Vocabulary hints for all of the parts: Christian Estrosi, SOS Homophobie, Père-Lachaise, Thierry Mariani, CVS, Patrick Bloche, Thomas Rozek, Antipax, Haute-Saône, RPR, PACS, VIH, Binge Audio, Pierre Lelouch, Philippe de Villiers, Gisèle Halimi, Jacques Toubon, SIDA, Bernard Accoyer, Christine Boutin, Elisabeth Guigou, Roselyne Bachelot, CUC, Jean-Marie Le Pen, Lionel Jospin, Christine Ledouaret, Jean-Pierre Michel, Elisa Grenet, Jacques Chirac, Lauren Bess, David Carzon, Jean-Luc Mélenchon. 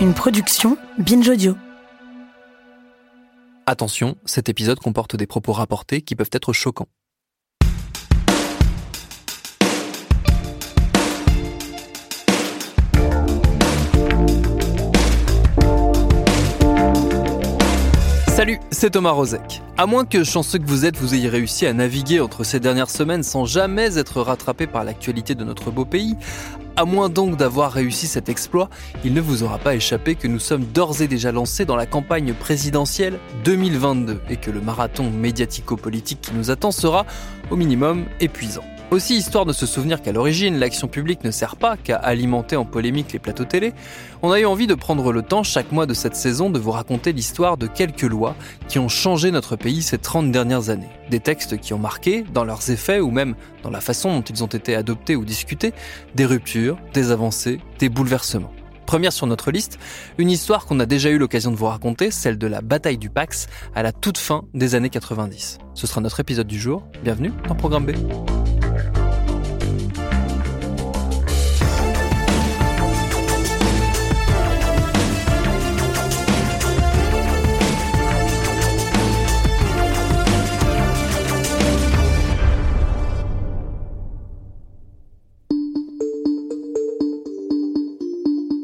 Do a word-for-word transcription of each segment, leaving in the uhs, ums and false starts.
Une production Binge Audio. Attention, cet épisode comporte des propos rapportés qui peuvent être choquants. Salut, c'est Thomas Rozek. À moins que, chanceux que vous êtes, vous ayez réussi à naviguer entre ces dernières semaines sans jamais être rattrapé par l'actualité de notre beau pays, à moins donc d'avoir réussi cet exploit, il ne vous aura pas échappé que nous sommes d'ores et déjà lancés dans la campagne présidentielle deux mille vingt-deux et que le marathon médiatico-politique qui nous attend sera, au minimum, épuisant. Aussi, histoire de se souvenir qu'à l'origine, l'action publique ne sert pas qu'à alimenter en polémique les plateaux télé, on a eu envie de prendre le temps chaque mois de cette saison de vous raconter l'histoire de quelques lois qui ont changé notre pays ces trente dernières années. Des textes qui ont marqué, dans leurs effets ou même dans la façon dont ils ont été adoptés ou discutés, des ruptures, des avancées, des bouleversements. Première sur notre liste, une histoire qu'on a déjà eu l'occasion de vous raconter, celle de la bataille du P A C S à la toute fin des années quatre-vingt-dix. Ce sera notre épisode du jour, bienvenue dans Programme B.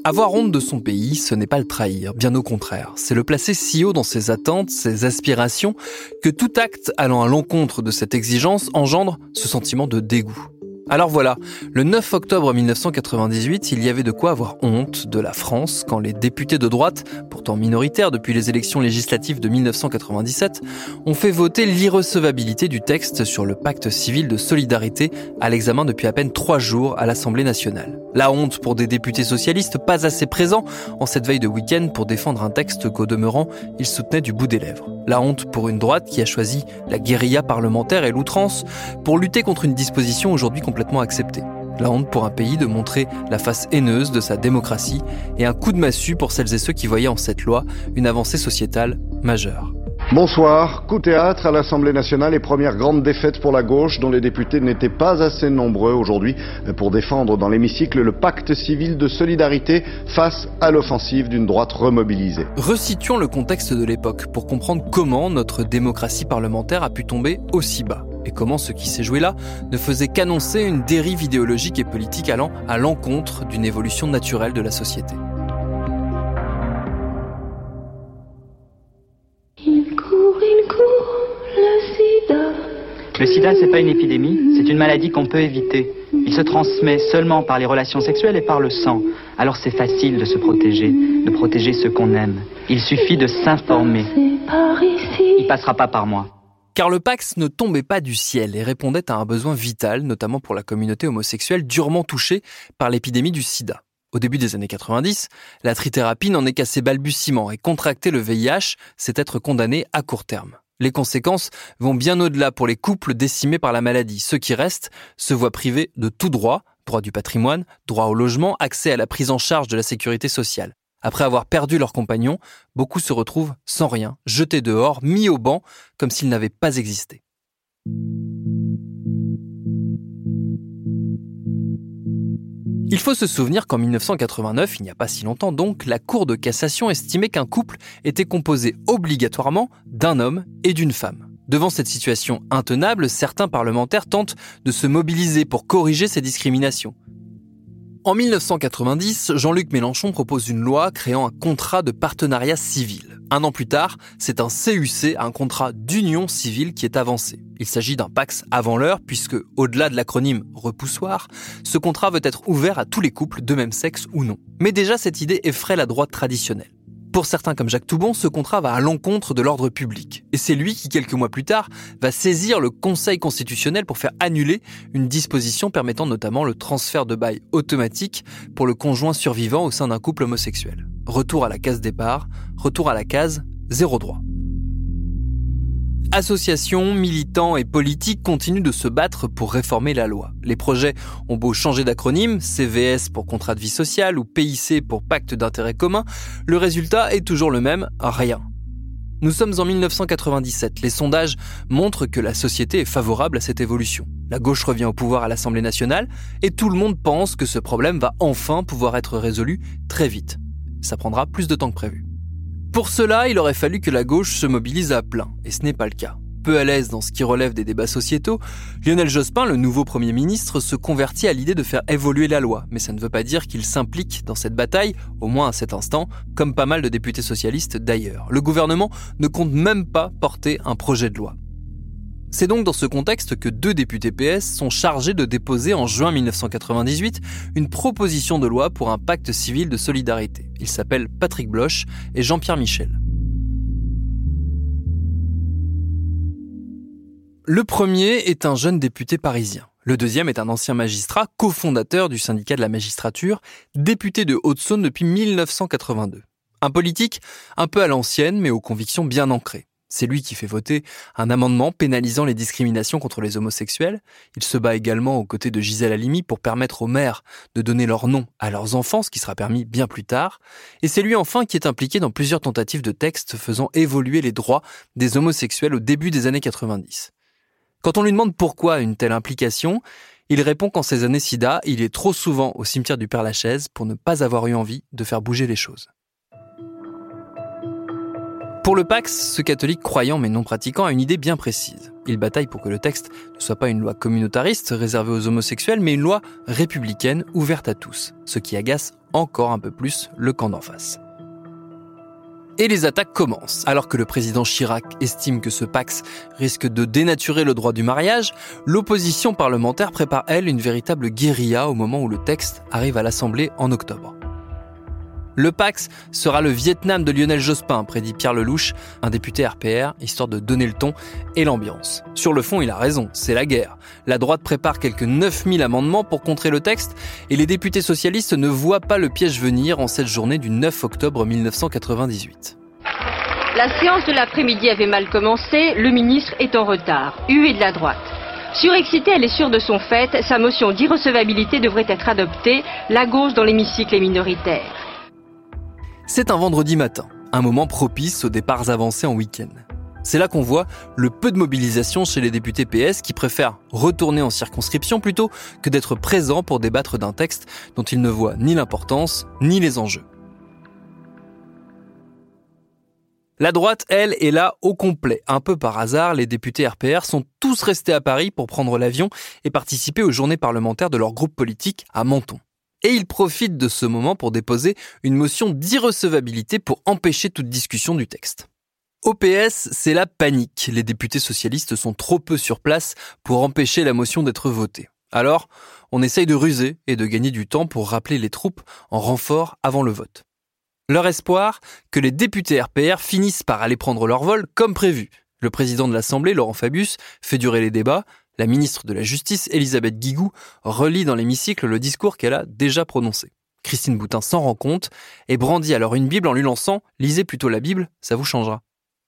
Avoir honte de son pays, ce n'est pas le trahir, bien au contraire. C'est le placer si haut dans ses attentes, ses aspirations, que tout acte allant à l'encontre de cette exigence engendre ce sentiment de dégoût. Alors voilà, le neuf octobre mille neuf cent quatre-vingt-dix-huit, il y avait de quoi avoir honte de la France quand les députés de droite, pourtant minoritaires depuis les élections législatives de mille neuf cent quatre-vingt-dix-sept, ont fait voter l'irrecevabilité du texte sur le pacte civil de solidarité à l'examen depuis à peine trois jours à l'Assemblée nationale. La honte pour des députés socialistes pas assez présents en cette veille de week-end pour défendre un texte qu'au demeurant, ils soutenaient du bout des lèvres. La honte pour une droite qui a choisi la guérilla parlementaire et l'outrance pour lutter contre une disposition aujourd'hui complètement acceptée. La honte pour un pays de montrer la face haineuse de sa démocratie et un coup de massue pour celles et ceux qui voyaient en cette loi une avancée sociétale majeure. Bonsoir, coup théâtre à l'Assemblée nationale et première grande défaite pour la gauche dont les députés n'étaient pas assez nombreux aujourd'hui pour défendre dans l'hémicycle le pacte civil de solidarité face à l'offensive d'une droite remobilisée. Resituons le contexte de l'époque pour comprendre comment notre démocratie parlementaire a pu tomber aussi bas et comment ce qui s'est joué là ne faisait qu'annoncer une dérive idéologique et politique allant à l'encontre d'une évolution naturelle de la société. Le sida, c'est pas une épidémie, c'est une maladie qu'on peut éviter. Il se transmet seulement par les relations sexuelles et par le sang. Alors c'est facile de se protéger, de protéger ceux qu'on aime. Il suffit de s'informer. Il passera pas par moi. Car le P A C S ne tombait pas du ciel et répondait à un besoin vital, notamment pour la communauté homosexuelle durement touchée par l'épidémie du sida. Au début des années quatre-vingt-dix, la trithérapie n'en est qu'à ses balbutiements et contracter le V I H, c'est être condamné à court terme. Les conséquences vont bien au-delà pour les couples décimés par la maladie. Ceux qui restent se voient privés de tout droit, droit du patrimoine, droit au logement, accès à la prise en charge de la sécurité sociale. Après avoir perdu leurs compagnons, beaucoup se retrouvent sans rien, jetés dehors, mis au banc, comme s'ils n'avaient pas existé. Il faut se souvenir qu'en mille neuf cent quatre-vingt-neuf, il n'y a pas si longtemps donc, la Cour de cassation estimait qu'un couple était composé obligatoirement d'un homme et d'une femme. Devant cette situation intenable, certains parlementaires tentent de se mobiliser pour corriger ces discriminations. En mille neuf cent quatre-vingt-dix, Jean-Luc Mélenchon propose une loi créant un contrat de partenariat civil. Un an plus tard, c'est un C U C, un contrat d'union civile qui est avancé. Il s'agit d'un P A C S avant l'heure puisque, au-delà de l'acronyme repoussoir, ce contrat veut être ouvert à tous les couples de même sexe ou non. Mais déjà, cette idée effraie la droite traditionnelle. Pour certains comme Jacques Toubon, ce contrat va à l'encontre de l'ordre public. Et c'est lui qui, quelques mois plus tard, va saisir le Conseil constitutionnel pour faire annuler une disposition permettant notamment le transfert de bail automatique pour le conjoint survivant au sein d'un couple homosexuel. Retour à la case départ, retour à la case zéro droit. Associations, militants et politiques continuent de se battre pour réformer la loi. Les projets ont beau changer d'acronyme, C V S pour contrat de vie sociale ou P I C pour pacte d'intérêt commun, le résultat est toujours le même, rien. Nous sommes en dix-neuf cent quatre-vingt-dix-sept, les sondages montrent que la société est favorable à cette évolution. La gauche revient au pouvoir à l'Assemblée nationale et tout le monde pense que ce problème va enfin pouvoir être résolu très vite. Ça prendra plus de temps que prévu. Pour cela, il aurait fallu que la gauche se mobilise à plein, et ce n'est pas le cas. Peu à l'aise dans ce qui relève des débats sociétaux, Lionel Jospin, le nouveau Premier ministre, se convertit à l'idée de faire évoluer la loi, mais ça ne veut pas dire qu'il s'implique dans cette bataille, au moins à cet instant, comme pas mal de députés socialistes d'ailleurs. Le gouvernement ne compte même pas porter un projet de loi. C'est donc dans ce contexte que deux députés P S sont chargés de déposer en juin dix-neuf cent quatre-vingt-dix-huit une proposition de loi pour un pacte civil de solidarité. Ils s'appellent Patrick Bloche et Jean-Pierre Michel. Le premier est un jeune député parisien. Le deuxième est un ancien magistrat, cofondateur du syndicat de la magistrature, député de Haute-Saône depuis dix-neuf cent quatre-vingt-deux. Un politique un peu à l'ancienne, mais aux convictions bien ancrées. C'est lui qui fait voter un amendement pénalisant les discriminations contre les homosexuels. Il se bat également aux côtés de Gisèle Halimi pour permettre aux mères de donner leur nom à leurs enfants, ce qui sera permis bien plus tard. Et c'est lui enfin qui est impliqué dans plusieurs tentatives de textes faisant évoluer les droits des homosexuels au début des années quatre-vingt-dix. Quand on lui demande pourquoi une telle implication, il répond qu'en ces années sida, il est trop souvent au cimetière du Père-Lachaise pour ne pas avoir eu envie de faire bouger les choses. Pour le P A C S, ce catholique croyant mais non pratiquant a une idée bien précise. Il bataille pour que le texte ne soit pas une loi communautariste réservée aux homosexuels, mais une loi républicaine ouverte à tous, ce qui agace encore un peu plus le camp d'en face. Et les attaques commencent. Alors que le président Chirac estime que ce P A C S risque de dénaturer le droit du mariage, l'opposition parlementaire prépare, elle, une véritable guérilla au moment où le texte arrive à l'Assemblée en octobre. Le P A C S sera le Vietnam de Lionel Jospin, prédit Pierre Lelouch, un député R P R, histoire de donner le ton et l'ambiance. Sur le fond, il a raison, c'est la guerre. La droite prépare quelques neuf mille amendements pour contrer le texte et les députés socialistes ne voient pas le piège venir en cette journée du neuf octobre dix-neuf cent quatre-vingt-dix-huit. La séance de l'après-midi avait mal commencé, le ministre est en retard, huée de la droite. Surexcitée, elle est sûre de son fait, sa motion d'irrecevabilité devrait être adoptée, la gauche dans l'hémicycle est minoritaire. C'est un vendredi matin, un moment propice aux départs avancés en week-end. C'est là qu'on voit le peu de mobilisation chez les députés P S qui préfèrent retourner en circonscription plutôt que d'être présents pour débattre d'un texte dont ils ne voient ni l'importance ni les enjeux. La droite, elle, est là au complet. Un peu par hasard, les députés R P R sont tous restés à Paris pour prendre l'avion et participer aux journées parlementaires de leur groupe politique à Menton. Et ils profitent de ce moment pour déposer une motion d'irrecevabilité pour empêcher toute discussion du texte. Au P S, c'est la panique. Les députés socialistes sont trop peu sur place pour empêcher la motion d'être votée. Alors, on essaye de ruser et de gagner du temps pour rappeler les troupes en renfort avant le vote. Leur espoir, que les députés R P R finissent par aller prendre leur vol comme prévu. Le président de l'Assemblée, Laurent Fabius, fait durer les débats. La ministre de la Justice, Elisabeth Guigou, relit dans l'hémicycle le discours qu'elle a déjà prononcé. Christine Boutin s'en rend compte et brandit alors une Bible en lui lançant « Lisez plutôt la Bible, ça vous changera ».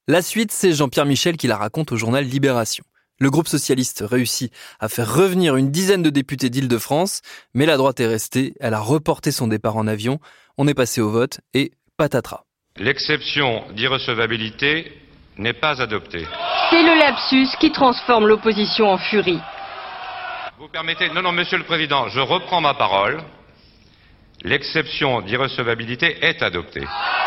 La suite, c'est Jean-Pierre Michel qui la raconte au journal Libération. Le groupe socialiste réussit à faire revenir une dizaine de députés d'Île-de-France, mais la droite est restée, elle a reporté son départ en avion, on est passé au vote et patatras. L'exception d'irrecevabilité n'est pas adoptée. C'est le lapsus qui transforme l'opposition en furie. Vous permettez... Non, non, Monsieur le Président, je reprends ma parole. L'exception d'irrecevabilité est adoptée.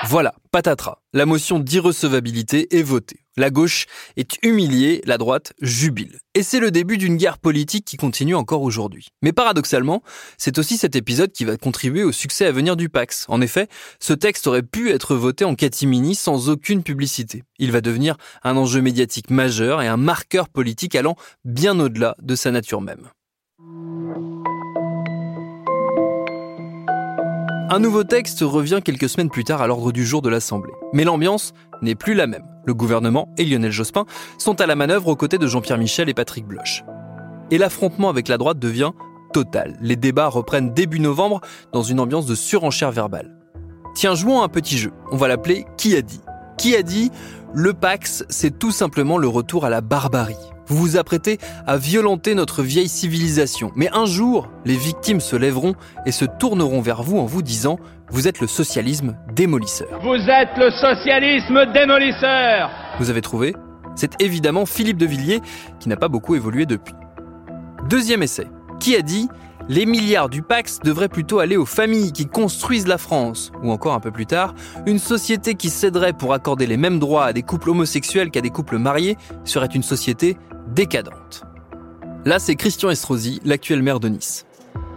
Voilà, patatras. La motion d'irrecevabilité est votée. La gauche est humiliée, la droite jubile. Et c'est le début d'une guerre politique qui continue encore aujourd'hui. Mais paradoxalement, c'est aussi cet épisode qui va contribuer au succès à venir du P A C S. En effet, ce texte aurait pu être voté en catimini sans aucune publicité. Il va devenir un enjeu médiatique majeur et un marqueur politique allant bien au-delà de sa nature même. Un nouveau texte revient quelques semaines plus tard à l'ordre du jour de l'Assemblée. Mais l'ambiance n'est plus la même. Le gouvernement et Lionel Jospin sont à la manœuvre aux côtés de Jean-Pierre Michel et Patrick Bloche. Et l'affrontement avec la droite devient total. Les débats reprennent début novembre dans une ambiance de surenchère verbale. Tiens, jouons à un petit jeu. On va l'appeler « Qui a dit ?» Qui a dit ? Le P A C S, c'est tout simplement le retour à la barbarie. Vous vous apprêtez à violenter notre vieille civilisation. Mais un jour, les victimes se lèveront et se tourneront vers vous en vous disant « Vous êtes le socialisme démolisseur. » Vous êtes le socialisme démolisseur. Vous avez trouvé ? C'est évidemment Philippe de Villiers qui n'a pas beaucoup évolué depuis. Deuxième essai. Qui a dit « Les milliards du P A C S devraient plutôt aller aux familles qui construisent la France » ou encore un peu plus tard « Une société qui céderait pour accorder les mêmes droits à des couples homosexuels qu'à des couples mariés serait une société décadente. » Là, c'est Christian Estrosi, l'actuel maire de Nice.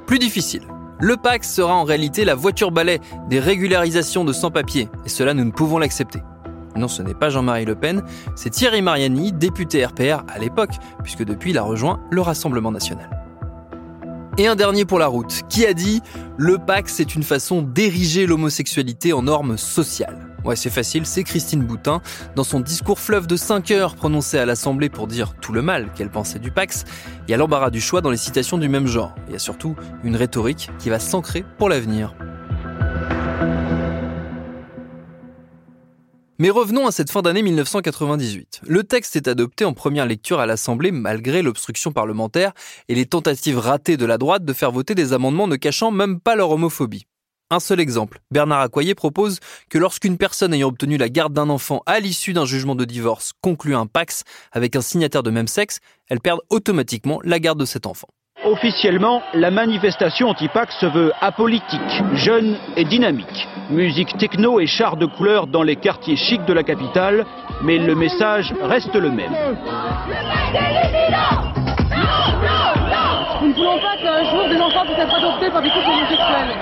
Plus difficile. Le P A C S sera en réalité la voiture balai des régularisations de sans-papiers et cela, nous ne pouvons l'accepter. Non, ce n'est pas Jean-Marie Le Pen, c'est Thierry Mariani, député R P R à l'époque, puisque depuis il a rejoint le Rassemblement national. Et un dernier pour la route. Qui a dit « Le P A C S est une façon d'ériger l'homosexualité en norme sociale ». Ouais, c'est facile, c'est Christine Boutin. Dans son discours fleuve de cinq heures prononcé à l'Assemblée pour dire tout le mal qu'elle pensait du P A C S, il y a l'embarras du choix dans les citations du même genre. Il y a surtout une rhétorique qui va s'ancrer pour l'avenir. Mais revenons à cette fin d'année dix-neuf cent quatre-vingt-dix-huit. Le texte est adopté en première lecture à l'Assemblée malgré l'obstruction parlementaire et les tentatives ratées de la droite de faire voter des amendements ne cachant même pas leur homophobie. Un seul exemple, Bernard Accoyer propose que lorsqu'une personne ayant obtenu la garde d'un enfant à l'issue d'un jugement de divorce conclut un P A C S avec un signataire de même sexe, elle perd automatiquement la garde de cet enfant. Officiellement, la manifestation Antipax se veut apolitique, jeune et dynamique. Musique techno et chars de couleur dans les quartiers chics de la capitale, mais le message reste le même. Nous ne voulons pas qu'un jour des enfants puissent être adoptés par des couples homosexuels.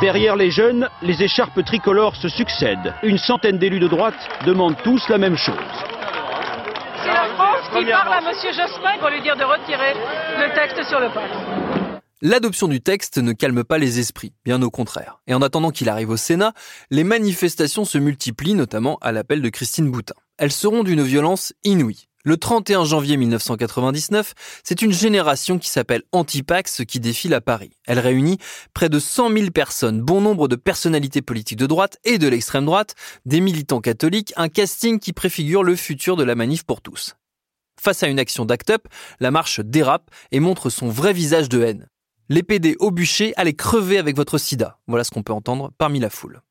Derrière les jeunes, les écharpes tricolores se succèdent. Une centaine d'élus de droite demandent tous la même chose. C'est la France qui parle à M. Jospin pour lui dire de retirer le texte sur le P A C S. L'adoption du texte ne calme pas les esprits, bien au contraire. Et en attendant qu'il arrive au Sénat, les manifestations se multiplient, notamment à l'appel de Christine Boutin. Elles seront d'une violence inouïe. Le trente et un janvier dix-neuf cent quatre-vingt-dix-neuf, c'est une génération qui s'appelle Antipax qui défile à Paris. Elle réunit près de cent mille personnes, bon nombre de personnalités politiques de droite et de l'extrême droite, des militants catholiques, un casting qui préfigure le futur de la manif pour tous. Face à une action d'Act Up, la marche dérape et montre son vrai visage de haine. Les P D au bûcher, allez crever avec votre sida. Voilà ce qu'on peut entendre parmi la foule.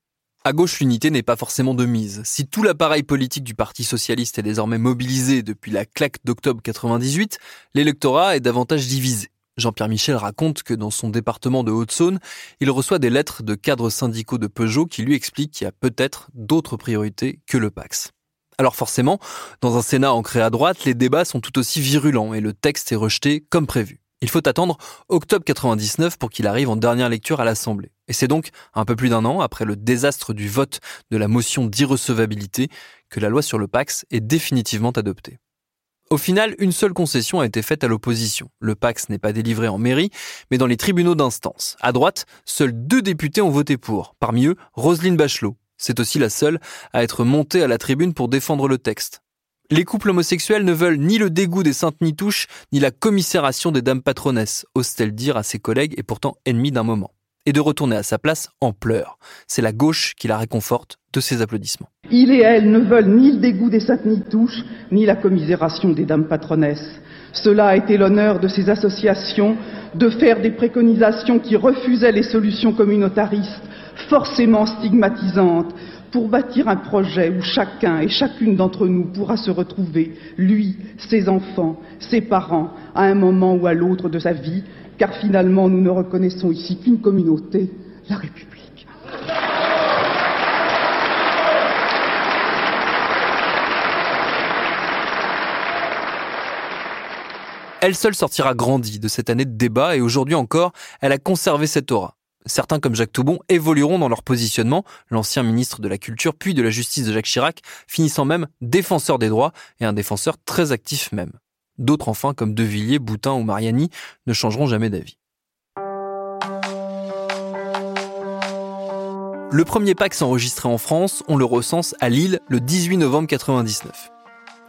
À gauche, l'unité n'est pas forcément de mise. Si tout l'appareil politique du Parti socialiste est désormais mobilisé depuis la claque d'octobre quatre-vingt-dix-huit, l'électorat est davantage divisé. Jean-Pierre Michel raconte que dans son département de Haute-Saône, il reçoit des lettres de cadres syndicaux de Peugeot qui lui expliquent qu'il y a peut-être d'autres priorités que le P A C S. Alors forcément, dans un Sénat ancré à droite, les débats sont tout aussi virulents et le texte est rejeté comme prévu. Il faut attendre octobre quatre-vingt-dix-neuf pour qu'il arrive en dernière lecture à l'Assemblée. Et c'est donc un peu plus d'un an après le désastre du vote de la motion d'irrecevabilité que la loi sur le P A C S est définitivement adoptée. Au final, une seule concession a été faite à l'opposition. Le P A C S n'est pas délivré en mairie, mais dans les tribunaux d'instance. À droite, seuls deux députés ont voté pour. Parmi eux, Roselyne Bachelot. C'est aussi la seule à être montée à la tribune pour défendre le texte. Les couples homosexuels ne veulent ni le dégoût des saintes nitouches, ni la commisération des dames patronesses, ose-t-elle dire à ses collègues et pourtant ennemis d'un moment. Et de retourner à sa place en pleurs. C'est la gauche qui la réconforte de ses applaudissements. Il et elle ne veulent ni le dégoût des saintes nitouches, ni la commisération des dames patronesses. Cela a été l'honneur de ces associations de faire des préconisations qui refusaient les solutions communautaristes, forcément stigmatisantes, pour bâtir un projet où chacun et chacune d'entre nous pourra se retrouver, lui, ses enfants, ses parents, à un moment ou à l'autre de sa vie, car finalement nous ne reconnaissons ici qu'une communauté, la République. Elle seule sortira grandie de cette année de débat et aujourd'hui encore, elle a conservé cette aura. Certains, comme Jacques Toubon, évolueront dans leur positionnement, l'ancien ministre de la Culture puis de la Justice de Jacques Chirac, finissant même défenseur des droits et un défenseur très actif même. D'autres enfin, comme De Villiers, Boutin ou Mariani, ne changeront jamais d'avis. Le premier P A C S enregistré en France, on le recense à Lille le dix-huit novembre quatre-vingt-dix-neuf.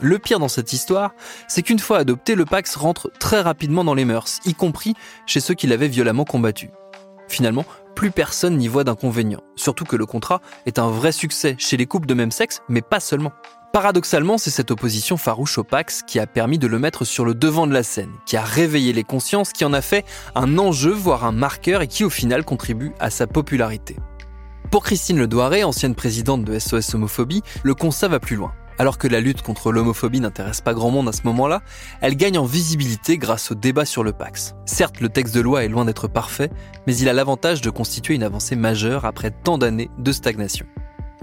Le pire dans cette histoire, c'est qu'une fois adopté, le P A C S rentre très rapidement dans les mœurs, y compris chez ceux qui l'avaient violemment combattu. Finalement, plus personne n'y voit d'inconvénient, surtout que le contrat est un vrai succès chez les couples de même sexe, mais pas seulement. Paradoxalement, c'est cette opposition farouche au P A C S qui a permis de le mettre sur le devant de la scène, qui a réveillé les consciences, qui en a fait un enjeu, voire un marqueur, et qui au final contribue à sa popularité. Pour Christine Ledouaret, ancienne présidente de S O S Homophobie, le constat va plus loin. Alors que la lutte contre l'homophobie n'intéresse pas grand monde à ce moment-là, elle gagne en visibilité grâce au débat sur le P A C S. Certes, le texte de loi est loin d'être parfait, mais il a l'avantage de constituer une avancée majeure après tant d'années de stagnation.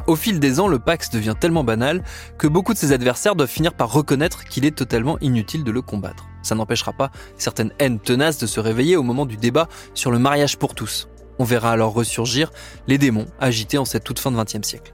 Au fil des ans, le P A C S devient tellement banal que beaucoup de ses adversaires doivent finir par reconnaître qu'il est totalement inutile de le combattre. Ça n'empêchera pas certaines haines tenaces de se réveiller au moment du débat sur le mariage pour tous. On verra alors ressurgir les démons agités en cette toute fin de vingtième siècle.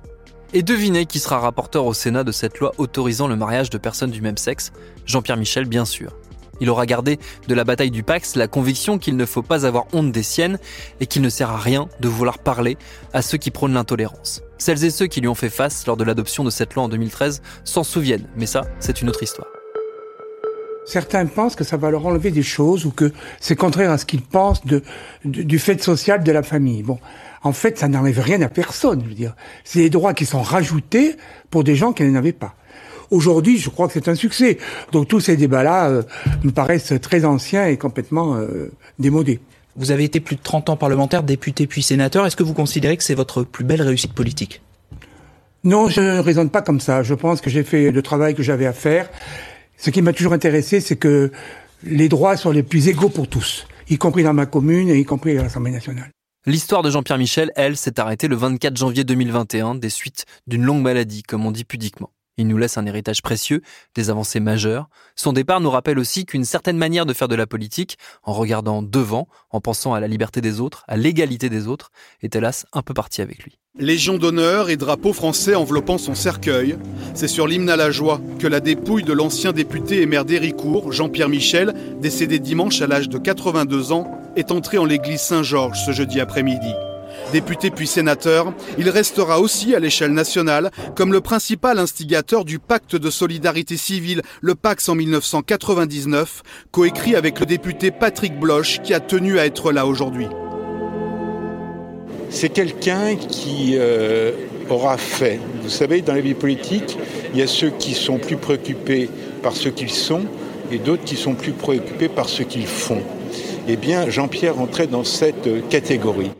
Et devinez qui sera rapporteur au Sénat de cette loi autorisant le mariage de personnes du même sexe, Jean-Pierre Michel bien sûr. Il aura gardé de la bataille du P A C S la conviction qu'il ne faut pas avoir honte des siennes et qu'il ne sert à rien de vouloir parler à ceux qui prônent l'intolérance. Celles et ceux qui lui ont fait face lors de l'adoption de cette loi en deux mille treize s'en souviennent, mais ça, c'est une autre histoire. Certains pensent que ça va leur enlever des choses ou que c'est contraire à ce qu'ils pensent de, de, du fait social de la famille. Bon. En fait, ça n'enlève rien à personne, je veux dire. C'est des droits qui sont rajoutés pour des gens qui n'en avaient pas. Aujourd'hui, je crois que c'est un succès. Donc tous ces débats-là euh, me paraissent très anciens et complètement euh, démodés. Vous avez été plus de trente ans parlementaire, député puis sénateur. Est-ce que vous considérez que c'est votre plus belle réussite politique ? Non, je ne raisonne pas comme ça. Je pense que j'ai fait le travail que j'avais à faire. Ce qui m'a toujours intéressé, c'est que les droits sont les plus égaux pour tous, y compris dans ma commune et y compris à l'Assemblée nationale. L'histoire de Jean-Pierre Michel, elle, s'est arrêtée le vingt-quatre janvier deux mille vingt et un des suites d'une longue maladie, comme on dit pudiquement. Il nous laisse un héritage précieux, des avancées majeures. Son départ nous rappelle aussi qu'une certaine manière de faire de la politique, en regardant devant, en pensant à la liberté des autres, à l'égalité des autres, est hélas un peu partie avec lui. Légion d'honneur et drapeau français enveloppant son cercueil, c'est sur l'hymne à la joie que la dépouille de l'ancien député et maire d'Héricourt, Jean-Pierre Michel, décédé dimanche à l'âge de quatre-vingt-deux ans, est entré en l'église Saint-Georges ce jeudi après-midi. Député puis sénateur, il restera aussi à l'échelle nationale comme le principal instigateur du pacte de solidarité civile, le P A C S en dix-neuf cent quatre-vingt-dix-neuf, coécrit avec le député Patrick Bloche qui a tenu à être là aujourd'hui. C'est quelqu'un qui euh, aura fait. Vous savez, dans la vie politique, il y a ceux qui sont plus préoccupés par ce qu'ils sont et d'autres qui sont plus préoccupés par ce qu'ils font. Eh bien, Jean-Pierre entrait dans cette catégorie.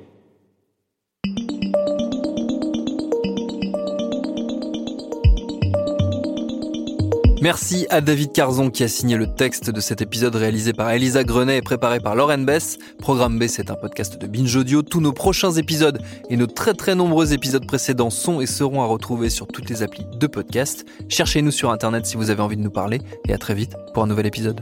Merci à David Carzon qui a signé le texte de cet épisode réalisé par Elisa Grenet et préparé par Lauren Bess. Programme B, c'est un podcast de Binge Audio. Tous nos prochains épisodes et nos très très nombreux épisodes précédents sont et seront à retrouver sur toutes les applis de podcast. Cherchez-nous sur Internet si vous avez envie de nous parler et à très vite pour un nouvel épisode.